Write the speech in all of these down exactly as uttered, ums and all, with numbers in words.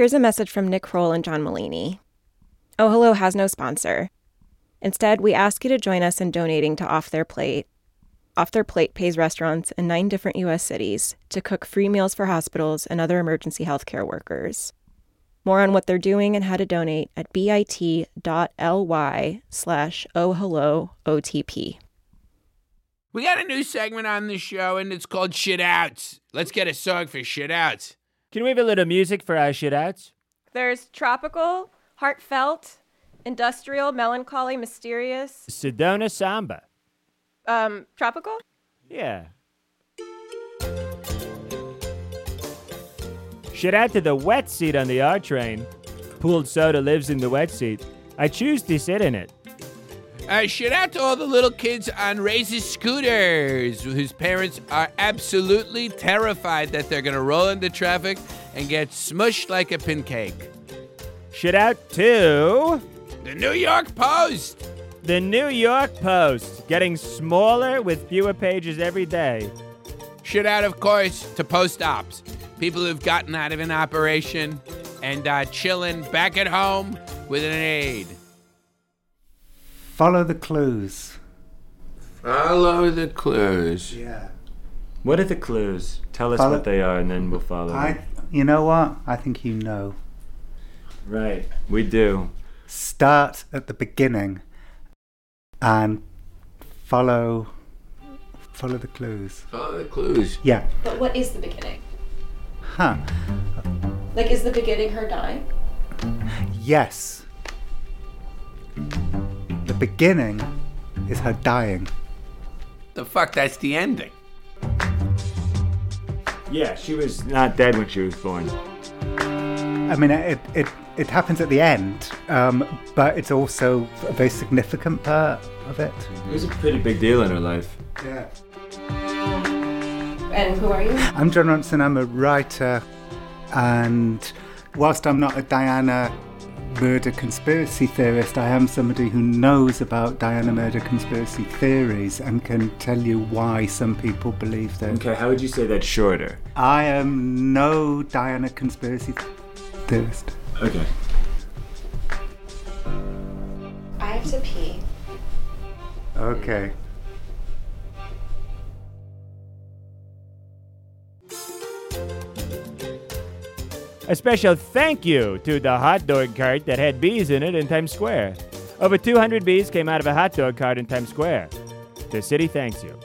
Here's a message from Nick Kroll and John Mulaney. Oh Hello has no sponsor. Instead, we ask you to join us in donating to Off Their Plate. Off Their Plate pays restaurants in nine different U S cities to cook free meals for hospitals and other emergency healthcare workers. More on what they're doing and how to donate at bit.ly slash OhHelloOTP. We got a new segment on the show, and it's called Shit Outs. Let's get a song for Shit Outs. Can we have a little music for our Shit Outs? There's tropical, heartfelt, industrial, melancholy, mysterious. Sedona Samba. Um, tropical? Yeah. Shout out to the wet seat on the R train. Pooled soda lives in the wet seat. I choose to sit in it. Uh, shout out to all the little kids on racist scooters whose parents are absolutely terrified that they're going to roll into traffic and get smushed like a pancake. Shout out to... The New York Post! The New York Post, getting smaller with fewer pages every day. Shout out, of course, to post ops. People who've gotten out of an operation and are chilling back at home with an aide. Follow the clues. Follow the clues. Yeah. What are the clues? Tell us follow- what they are, and then we'll follow I, them. You know what? I think you know. Right. We do. Start at the beginning. And follow, follow the clues. Follow the clues. Yeah. But what is the beginning? Huh. Like, is the beginning her dying? Yes. The beginning is her dying. The fuck, that's the ending. Yeah, she was not dead when she was born. I mean, it... it It happens at the end, um, but it's also a very significant part of it. It was a pretty big deal in her life. Yeah. And who are you? I'm Jon Ronson. I'm a writer. And whilst I'm not a Diana murder conspiracy theorist, I am somebody who knows about Diana murder conspiracy theories and can tell you why some people believe them. Okay, how would you say that's shorter? I am no Diana conspiracy theorist. Okay. I have to pee. Okay. A special thank you to the hot dog cart that had bees in it in Times Square. Over two hundred bees came out of a hot dog cart in Times Square. The city thanks you.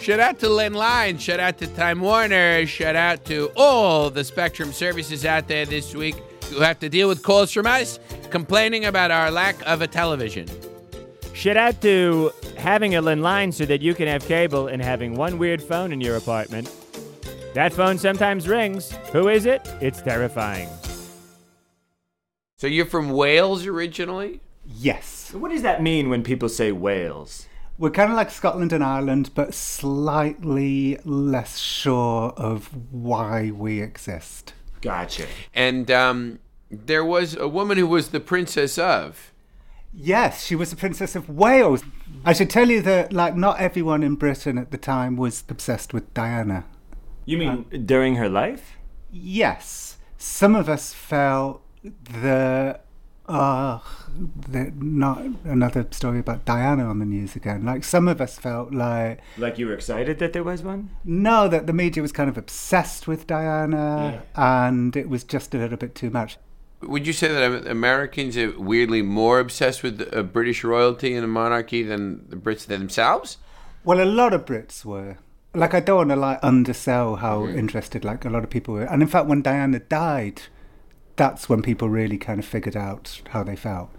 Shout out to Lynn Line, shout out to Time Warner, shout out to all the Spectrum services out there this week who have to deal with calls from us complaining about our lack of a television. Shout out to having a Lynn Line so that you can have cable and having one weird phone in your apartment. That phone sometimes rings. Who is it? It's terrifying. So you're from Wales originally? Yes. So what does that mean when people say Wales? We're kind of like Scotland and Ireland, but slightly less sure of why we exist. Gotcha. And um, there was a woman who was the princess of. Yes, she was the Princess of Wales. I should tell you that, like, not everyone in Britain at the time was obsessed with Diana. You mean um, during her life? Yes. Some of us felt the... Uh, not another story about Diana on the news again. Like, some of us felt like... Like you were excited that there was one? No, that the media was kind of obsessed with Diana, yeah. And it was just a little bit too much. Would you say that Americans are weirdly more obsessed with the, uh, British royalty and the monarchy than the Brits themselves? Well, a lot of Brits were. Like, I don't want to, like, undersell how mm-hmm. interested, like, a lot of people were. And in fact, when Diana died... That's when people really kind of figured out how they felt.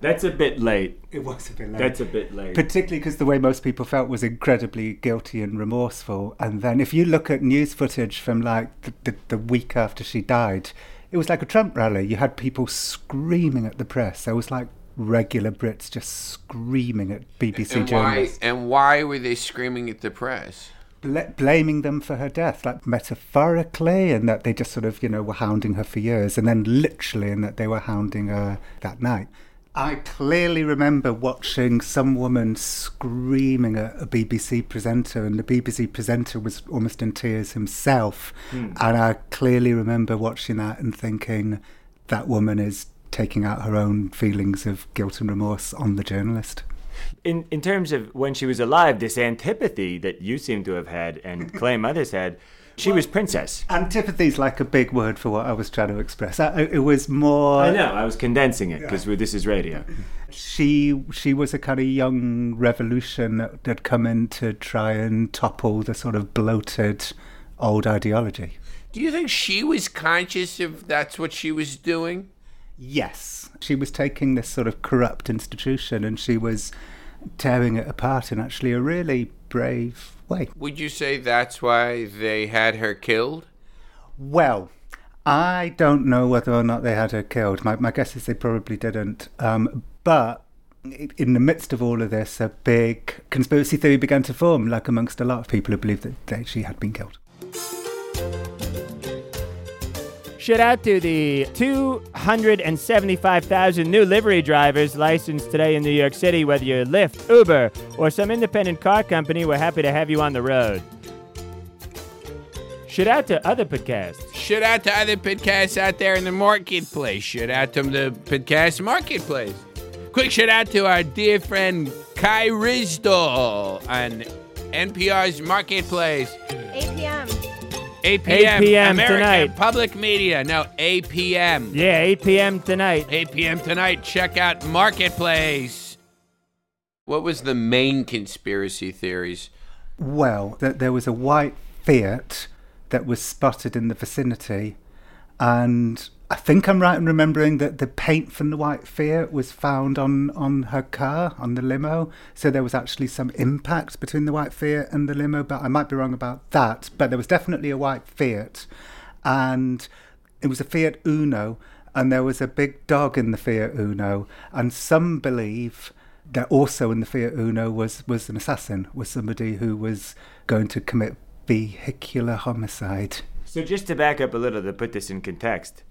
That's a bit late. It was a bit late. That's a bit late. Particularly because the way most people felt was incredibly guilty and remorseful. And then if you look at news footage from, like, the, the, the week after she died, it was like a Trump rally. You had people screaming at the press. There was, like, regular Brits just screaming at B B C and journalists. Why, and why were they screaming at the press? Bl- blaming them for her death, like, metaphorically, and that they just sort of, you know, were hounding her for years, and then literally in that they were hounding her that night. I clearly remember watching some woman screaming at a B B C presenter, and the B B C presenter was almost in tears himself. Mm. And I clearly remember watching that and thinking, that woman is taking out her own feelings of guilt and remorse on the journalist. In in terms of when she was alive, this antipathy that you seem to have had and claim others had, she well, was princess. Antipathy is like a big word for what I was trying to express. I, it was more... I know, I was condensing it because yeah. this is radio. She she was a kind of young revolution that had come in to try and topple the sort of bloated old ideology. Do you think she was conscious of that's what she was doing? Yes. She was taking this sort of corrupt institution and she was tearing it apart in actually a really brave way. Would you say that's why they had her killed? Well, I don't know whether or not they had her killed. My, my guess is they probably didn't. Um, but in the midst of all of this, a big conspiracy theory began to form, like amongst a lot of people who believed that they, she had been killed. Shout out to the two hundred seventy-five thousand new livery drivers licensed today in New York City. Whether you're Lyft, Uber, or some independent car company, we're happy to have you on the road. Shout out to other podcasts. Shout out to other podcasts out there in the marketplace. Shout out to the podcast marketplace. Quick shout out to our dear friend Kai Ryssdal on N P R's Marketplace. A P M. A P M, A P M American tonight. Public Media. No, A P M. Yeah, eight p.m. tonight. eight p.m. tonight. Check out Marketplace. What was the main conspiracy theories? Well, that there was a white Fiat that was spotted in the vicinity. And I think I'm right in remembering that the paint from the white Fiat was found on, on her car, on the limo. So there was actually some impact between the white Fiat and the limo, but I might be wrong about that. But there was definitely a white Fiat, and it was a Fiat Uno, and there was a big dog in the Fiat Uno. And some believe that also in the Fiat Uno was, was an assassin, was somebody who was going to commit vehicular homicide. So just to back up a little to put this in context,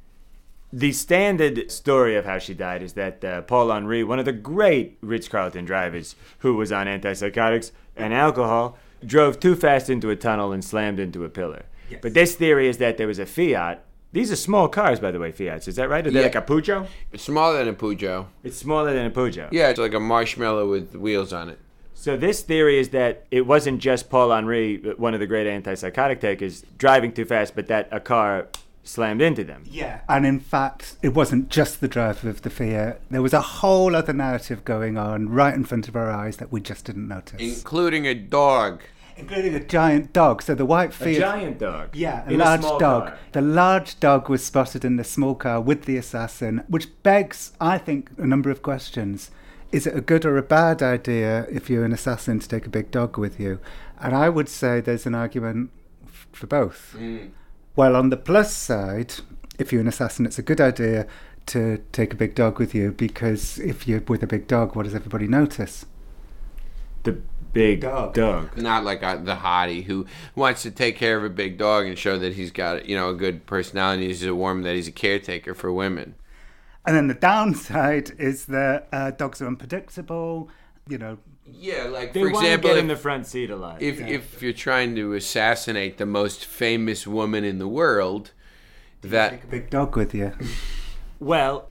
the standard story of how she died is that uh, Paul Henry, one of the great Ritz-Carlton drivers who was on antipsychotics and alcohol, drove too fast into a tunnel and slammed into a pillar. Yes. But this theory is that there was a Fiat. These are small cars, by the way, Fiats. Is that right? Are they yeah. like a Peugeot? It's smaller than a Peugeot. It's smaller than a Peugeot. Yeah, it's like a marshmallow with wheels on it. So this theory is that it wasn't just Paul Henry, one of the great antipsychotic takers, driving too fast, but that a car slammed into them. Yeah, and in fact, it wasn't just the driver of the Fiat. There was a whole other narrative going on right in front of our eyes that we just didn't notice. Including a dog. Including a giant dog. So the white Fiat... A giant dog. Yeah, a in large a dog. Car. The large dog was spotted in the small car with the assassin, which begs, I think, a number of questions. Is it a good or a bad idea if you're an assassin to take a big dog with you? And I would say there's an argument f- for both. Mm. Well, on the plus side, if you're an assassin, it's a good idea to take a big dog with you, because if you're with a big dog, what does everybody notice? The big dog. dog. Not like a, the hottie who wants to take care of a big dog and show that he's got, you know, a good personality. He's a warm, that he's a caretaker for women. And then the downside is that uh, dogs are unpredictable, you know. Yeah, like they for example, get in the front seat alive. If yeah. if you're trying to assassinate the most famous woman in the world, that take a big dog with you. Well,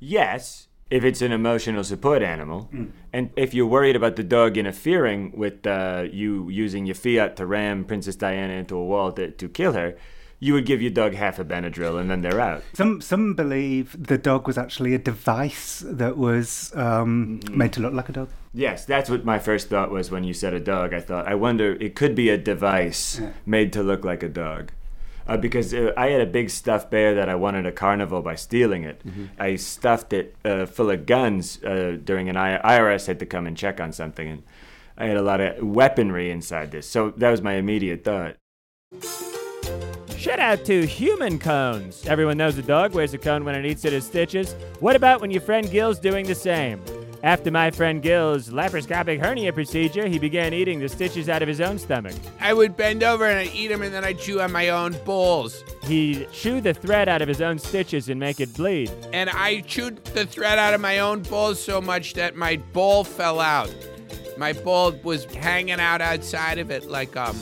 yes, if it's an emotional support animal, mm. and if you're worried about the dog interfering with uh, you using your Fiat to ram Princess Diana into a wall to, to kill her. You would give your dog half a Benadryl and then they're out. Some some believe the dog was actually a device that was um, made to look like a dog. Yes, that's what my first thought was when you said a dog. I thought, I wonder, it could be a device yeah. made to look like a dog. Uh, because uh, I had a big stuffed bear that I won at a carnival by stealing it. Mm-hmm. I stuffed it uh, full of guns uh, during an I- IRS had to come and check on something. And I had a lot of weaponry inside this. So that was my immediate thought. Shout out to human cones. Everyone knows a dog wears a cone when it eats it as stitches. What about when your friend Gil's doing the same? After my friend Gil's laparoscopic hernia procedure, he began eating the stitches out of his own stomach. I would bend over and I'd eat them and then I'd chew on my own balls. He'd chew the thread out of his own stitches and make it bleed. And I chewed the thread out of my own balls so much that my ball fell out. My ball was hanging out outside of it like, um...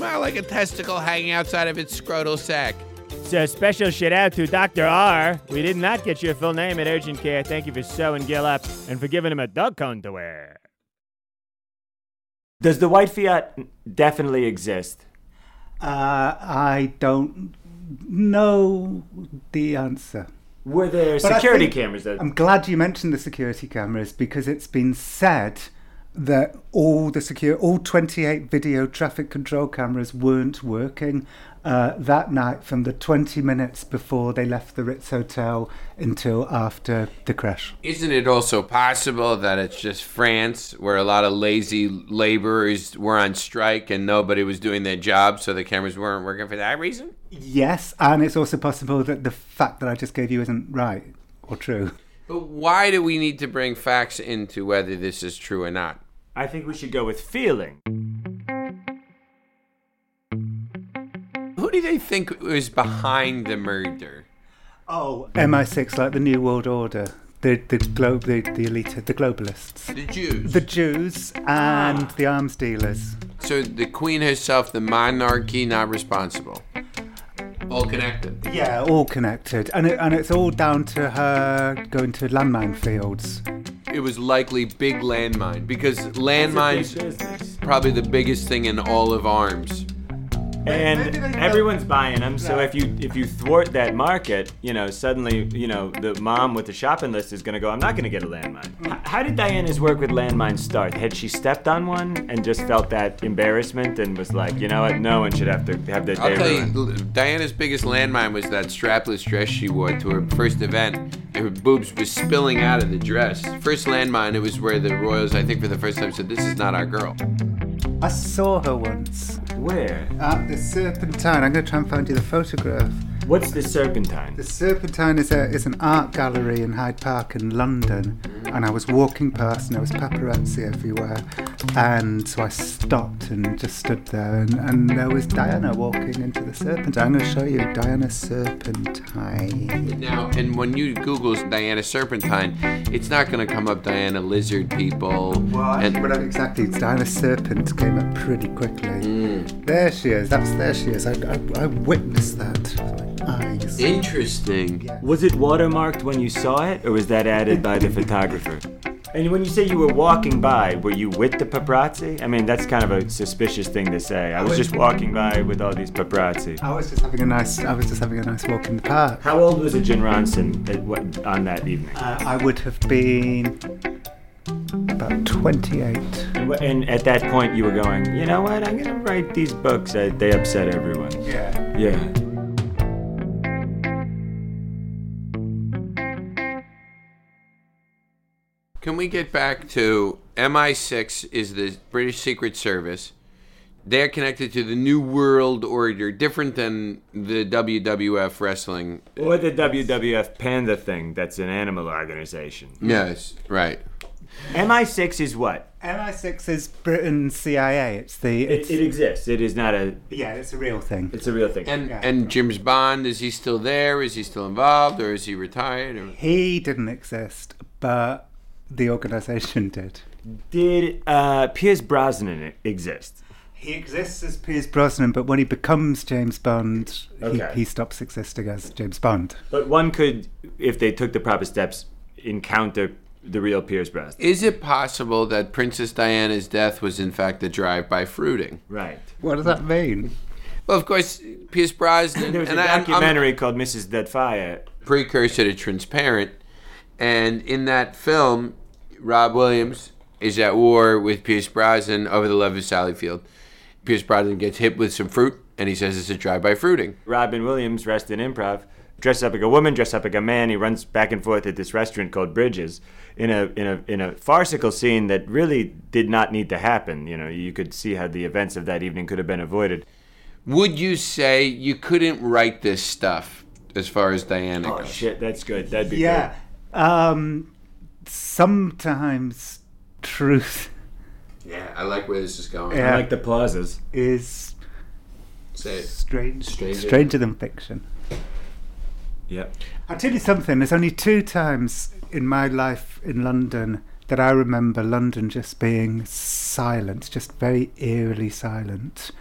well, like a testicle hanging outside of its scrotal sac. So special shout out to Doctor R. We did not get your full name at Urgent Care. Thank you for sewing Gil up and for giving him a dog cone to wear. Does the white Fiat definitely exist? Uh, I don't know the answer. Were there but security cameras? That- I'm glad you mentioned the security cameras, because it's been said that all the secure, all twenty-eight video traffic control cameras weren't working uh, that night from the twenty minutes before they left the Ritz Hotel until after the crash. Isn't it also possible that it's just France, where a lot of lazy laborers were on strike and nobody was doing their job, so the cameras weren't working for that reason? Yes, and it's also possible that the fact that I just gave you isn't right or true. But why do we need to bring facts into whether this is true or not? I think we should go with feeling. Who do they think is behind the murder? Oh, M I six, like the New World Order, the the globe, the, the elite, the globalists, the Jews, the Jews, and the arms dealers. So the Queen herself, the monarchy, not responsible. All connected. Yeah, all connected, and it, and it's all down to her going to landmine fields. It was likely big landmine, because landmines probably the biggest thing in all of arms. And everyone's buying them, so if you if you thwart that market, you know, suddenly, you know, the mom with the shopping list is going to go, I'm not going to get a landmine. H- how did Diana's work with landmines start? Had she stepped on one and just felt that embarrassment and was like, you know what, no one should have to have their day ruined? I'll tell you, Diana's biggest landmine was that strapless dress she wore to her first event. Her boobs were spilling out of the dress. First landmine, it was where the royals, I think for the first time, said, this is not our girl. I saw her once. Where? At the Serpentine. I'm going to try and find you the photograph. What's the Serpentine? The Serpentine is a, is an art gallery in Hyde Park in London. And I was walking past and there was paparazzi everywhere. And so I stopped and just stood there. And, and there was Diana walking into the Serpentine. I'm going to show you Diana Serpentine. Now, and when you Google Diana Serpentine, it's not going to come up Diana Lizard People. Well, and well, exactly. Diana Serpent came up pretty quickly. Mm. There she is. That's there she is. I, I, I witnessed that. Nice. Interesting. Was it watermarked when you saw it, or was that added by the photographer? And when you say you were walking by, were you with the paparazzi? I mean, that's kind of a suspicious thing to say. I was just walking by with all these paparazzi. I was just having a nice, I was just having a nice walk in the park. How old was it, Jon Ronson, at what, on that evening? Uh, I would have been about twenty-eight. And at that point, you were going, you know what? I'm gonna write these books. I, they upset everyone. Yeah. Yeah. Can we get back to M I six is the British Secret Service. They're connected to the New World Order, different than the W W F wrestling. Or the W W F panda thing that's an animal organization. Yes, right. M I six is what? M I six is Britain's C I A. It's the it's, it, it exists. It is not a yeah. It's a real thing. It's a real thing. And yeah. and James Bond, is he still there? Is he still involved, or is he retired? Or? He didn't exist, but the organization did. Did uh, Pierce Brosnan exist? He exists as Pierce Brosnan, but when he becomes James Bond, okay. he, he stops existing as James Bond. But one could, if they took the proper steps, encounter the real Pierce Brosnan. Is it possible that Princess Diana's death was in fact a drive-by fruiting? Right. What does that mean? Well, of course, Pierce Brosnan... there was and a I, documentary I'm, called Missus Doubtfire. Precursor to Transparent. And in that film, Rob Williams is at war with Pierce Brosnan over the love of Sally Field. Pierce Brosnan gets hit with some fruit, and he says it's a drive-by fruiting. Robin Williams, rest in improv, dresses up like a woman, dresses up like a man. He runs back and forth at this restaurant called Bridges in a in a in a farcical scene that really did not need to happen. You know, you could see how the events of that evening could have been avoided. Would you say you couldn't write this stuff as far as Diana goes? Oh shit, that's good. That'd be yeah. Good. Um, sometimes truth. Yeah, I like where this is going. Yeah, I like the pauses. Is Say it. Strange, stranger. stranger than fiction. Yeah. I'll tell you something. There's only two times in my life in London that I remember London just being silent, just very eerily silent.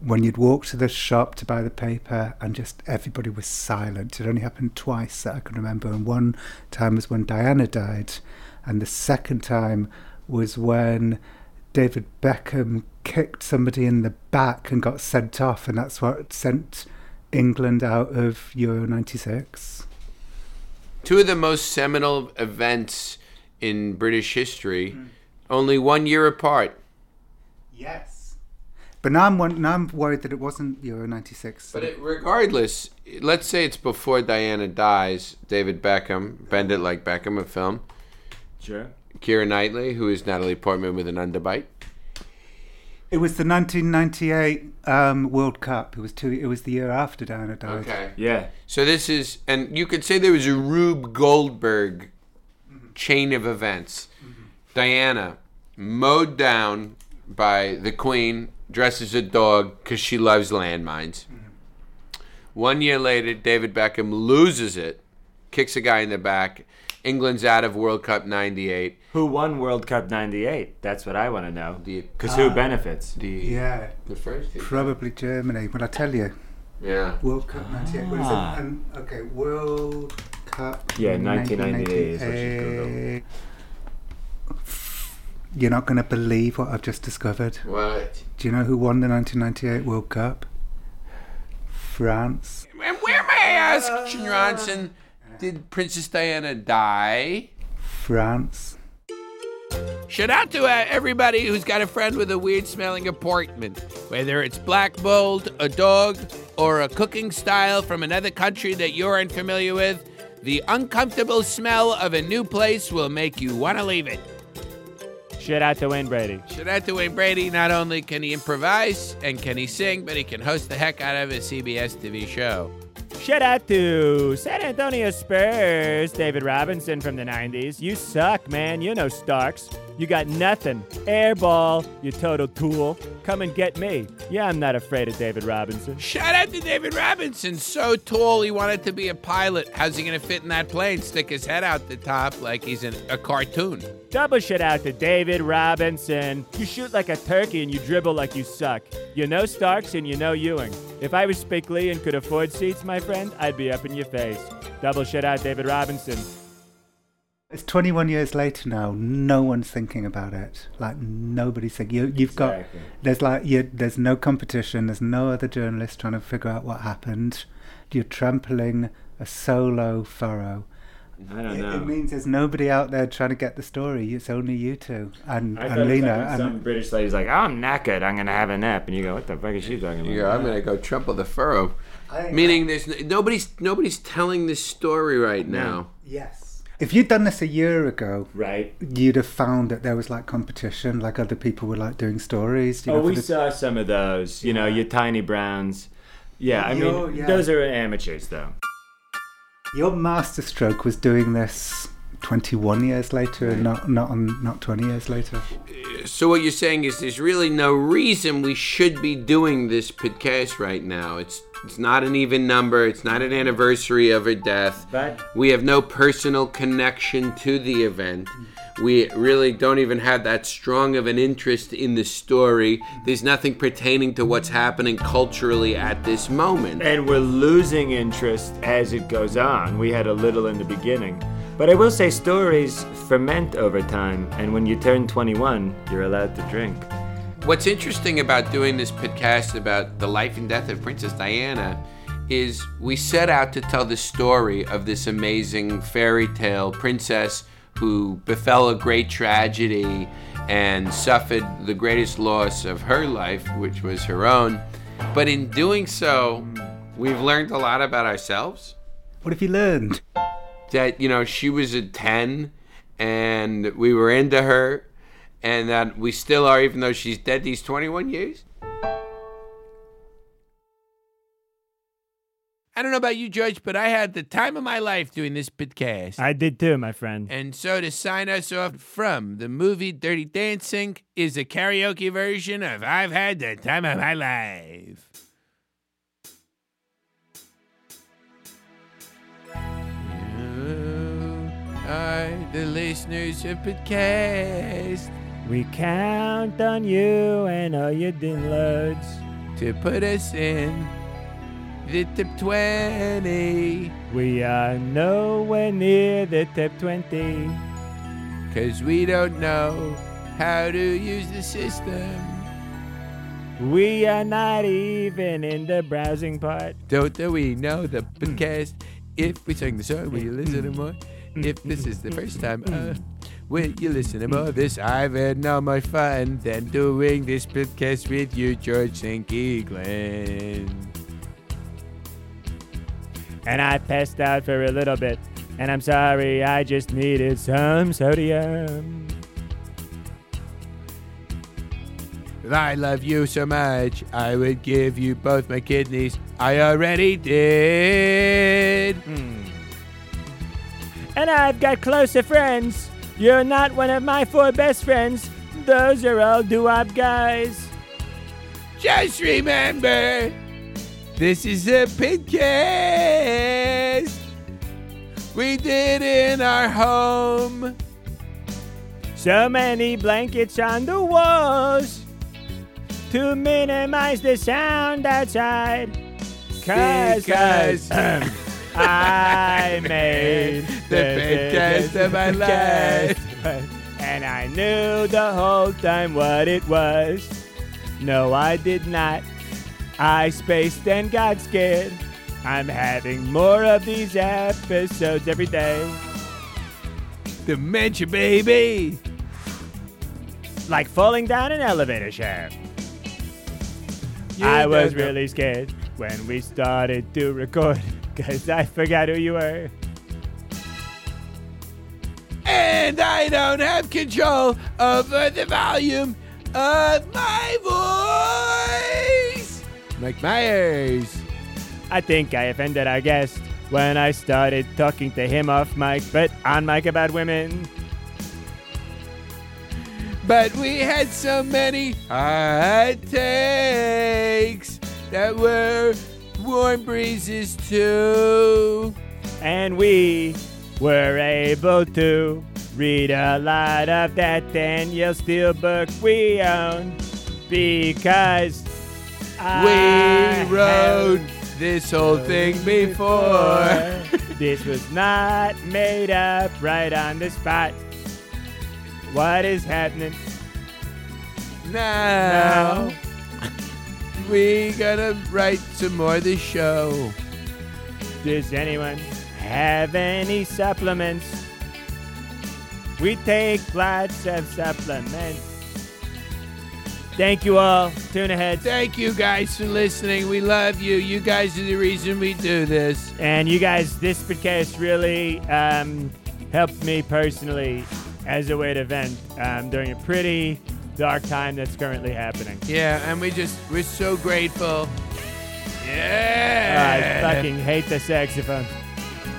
when you'd walk to the shop to buy the paper and just everybody was silent. It only happened twice that I can remember, and one time was when Diana died, and the second time was when David Beckham kicked somebody in the back and got sent off, and that's what sent England out of Euro ninety-six. Two of the most seminal events in British history, mm. only one year apart. Yes. But now I'm, one, now I'm worried that it wasn't Euro ninety-six. So. But it, regardless, let's say it's before Diana dies, David Beckham, Bend It Like Beckham, a film. Sure. Keira Knightley, who is Natalie Portman with an underbite. It was the nineteen ninety-eight um, World Cup. It was two. It was the year after Diana died. Okay. Yeah. So this is, and you could say there was a Rube Goldberg mm-hmm. chain of events. Mm-hmm. Diana, mowed down by the Queen, dressed as a dog because she loves landmines. Mm-hmm. One year later, David Beckham loses it, kicks a guy in the back. England's out of World Cup ninety-eight. Who won World Cup ninety-eight? That's what I want to know. Because uh, who benefits? The, yeah. The first team. Probably Germany, but I tell you. Yeah. World Cup ninety-eight. Ah. What is it? Um, okay, World Cup Yeah, nineteen ninety-eight. nineteen ninety-eight. Is what she's You're not going to believe what I've just discovered. What? Do you know who won the nineteen ninety-eight World Cup? France. And where, may I ask, Jon Ronson, did Princess Diana die? France. Shout out to uh, everybody who's got a friend with a weird-smelling apartment. Whether it's black mold, a dog, or a cooking style from another country that you're unfamiliar with, the uncomfortable smell of a new place will make you want to leave it. Shout out to Wayne Brady. Shout out to Wayne Brady. Not only can he improvise and can he sing, but he can host the heck out of his C B S T V show. Shout out to San Antonio Spurs, David Robinson from the nineties. You suck, man. You're no Starks. You got nothing. Airball, you total tool. Come and get me. Yeah, I'm not afraid of David Robinson. Shout out to David Robinson. So tall, he wanted to be a pilot. How's he going to fit in that plane? Stick his head out the top like he's in a cartoon. Double shout out to David Robinson. You shoot like a turkey and you dribble like you suck. You know Starks and you know Ewing. If I was Spike Lee and could afford seats, my friend, I'd be up in your face. Double shout out David Robinson. It's twenty-one years later now. No one's thinking about it. Like nobody's thinking. You, you've got there's like you, there's no competition. There's no other journalist trying to figure out what happened. You're trampling a solo furrow. I don't it, know. It means there's nobody out there trying to get the story. It's only you two and, I and Lena. Like and some British lady's like, oh, I'm knackered. I'm gonna have a nap. And you go, what the fuck is she talking about? You go, I'm gonna go trample the furrow. Meaning there's no, nobody's nobody's telling this story right now. Yes. If you'd done this a year ago, right, you'd have found that there was like competition, like other people were like doing stories. You oh, know, we the... saw some of those, you yeah. know, your Tiny Browns. Yeah, I your, mean, yeah. those are amateurs though. Your masterstroke was doing this twenty-one years later and not, not, on, not twenty years later. So what you're saying is there's really no reason we should be doing this podcast right now. It's It's not an even number. It's not an anniversary of her death. But we have no personal connection to the event. We really don't even have that strong of an interest in the story. There's nothing pertaining to what's happening culturally at this moment. And we're losing interest as it goes on. We had a little in the beginning. But I will say stories ferment over time. And when you turn twenty-one, you're allowed to drink. What's interesting about doing this podcast about the life and death of Princess Diana is we set out to tell the story of this amazing fairy tale princess who befell a great tragedy and suffered the greatest loss of her life, which was her own. But in doing so, we've learned a lot about ourselves. What have you learned? That, you know, she was a ten and we were into her. And that uh, we still are, even though she's dead these twenty-one years. I don't know about you, George, but I had the time of my life doing this podcast. I did too, my friend. And so to sign us off from the movie Dirty Dancing is a karaoke version of I've Had the Time of My Life. You are the listeners of podcast. We count on you and all your din loads. to put us in the top twenty. We are nowhere near the top twenty. Cause we don't know how to use the system. We are not even in the browsing part. Don't know we know the podcast. If we sing the song, will you listen to more? If this is the first time, uh, will you listen to more of this? I've had no more fun than doing this podcast with you, George Saint Key Glenn. And I passed out for a little bit, and I'm sorry, I just needed some sodium. I love you so much, I would give you both my kidneys. I already did. Mm. And I've got closer friends. You're not one of my four best friends. Those are all doo-wop guys. Just remember, this is a podcast we did in our home. So many blankets on the walls to minimize the sound outside. Cause, because I, I made the biggest of my life. And I knew the whole time what it was. No, I did not. I spaced and got scared. I'm having more of these episodes every day. Dementia, baby. Like falling down an elevator shaft. You I was know. really scared when we started to record, cause I forgot who you were. And I don't have control over the volume of my voice. Mike Myers. I think I offended our guest when I started talking to him off mic, but on mic about women. But we had so many hot takes that were warm breezes too. And we were able to read a lot of that Daniel Steele book we own because I we wrote this whole thing before. This was not made up right on the spot. What is happening now? now. We gotta write some more of this show. Does anyone have any supplements? We take lots of supplements. Thank you all. Tune ahead. Thank you guys for listening. We love you. You guys are the reason we do this. And you guys, this podcast really um, helped me personally as a way to vent um, during a pretty dark time that's currently happening. Yeah, and we just, we're so grateful. Yeah! Oh, I fucking hate the saxophone.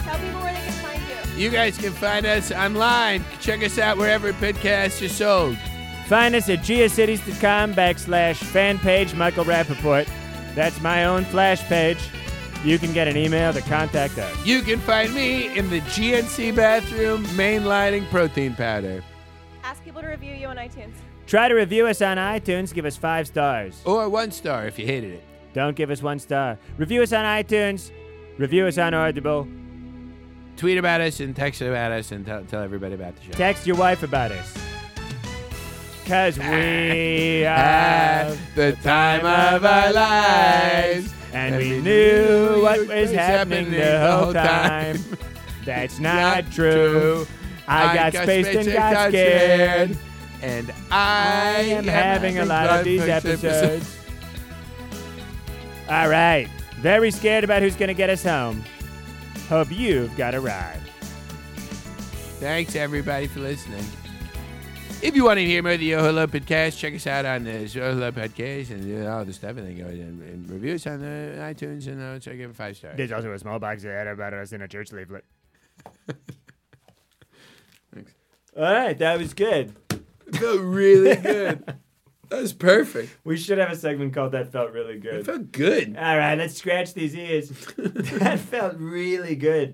Tell people where they can find you. You guys can find us online. Check us out wherever podcasts are sold. Find us at geocities.com backslash fan page Michael Rapaport. That's my own flash page. You can get an email to contact us. You can find me in the G N C bathroom mainlining protein powder. Ask people to review you on iTunes. Try to review us on iTunes. Give us five stars. Or one star if you hated it. Don't give us one star. Review us on iTunes. Review us on Audible. Tweet about us and text about us and tell, tell everybody about the show. Text your wife about us. Because we have the time of our lives. And, and we, we knew, knew what was happening, happening the whole time. That's not true. I, I got, got spaced and got scared. scared. And I, I am having, having a lot of these episodes. episodes. All right. Very scared about who's going to get us home. Hope you've got a ride. Thanks, everybody, for listening. If you want to hear more of the Oh Hello Podcast, check us out on the Oh Hello Podcast and all the stuff, and then go and, and review us on the iTunes, and uh, so I give it five stars. There's also a small box that had about us in a church leaflet. Thanks. All right, that was good. It felt really good. That was perfect. We should have a segment called That Felt Really Good. It felt good. All right, let's scratch these ears. That felt really good.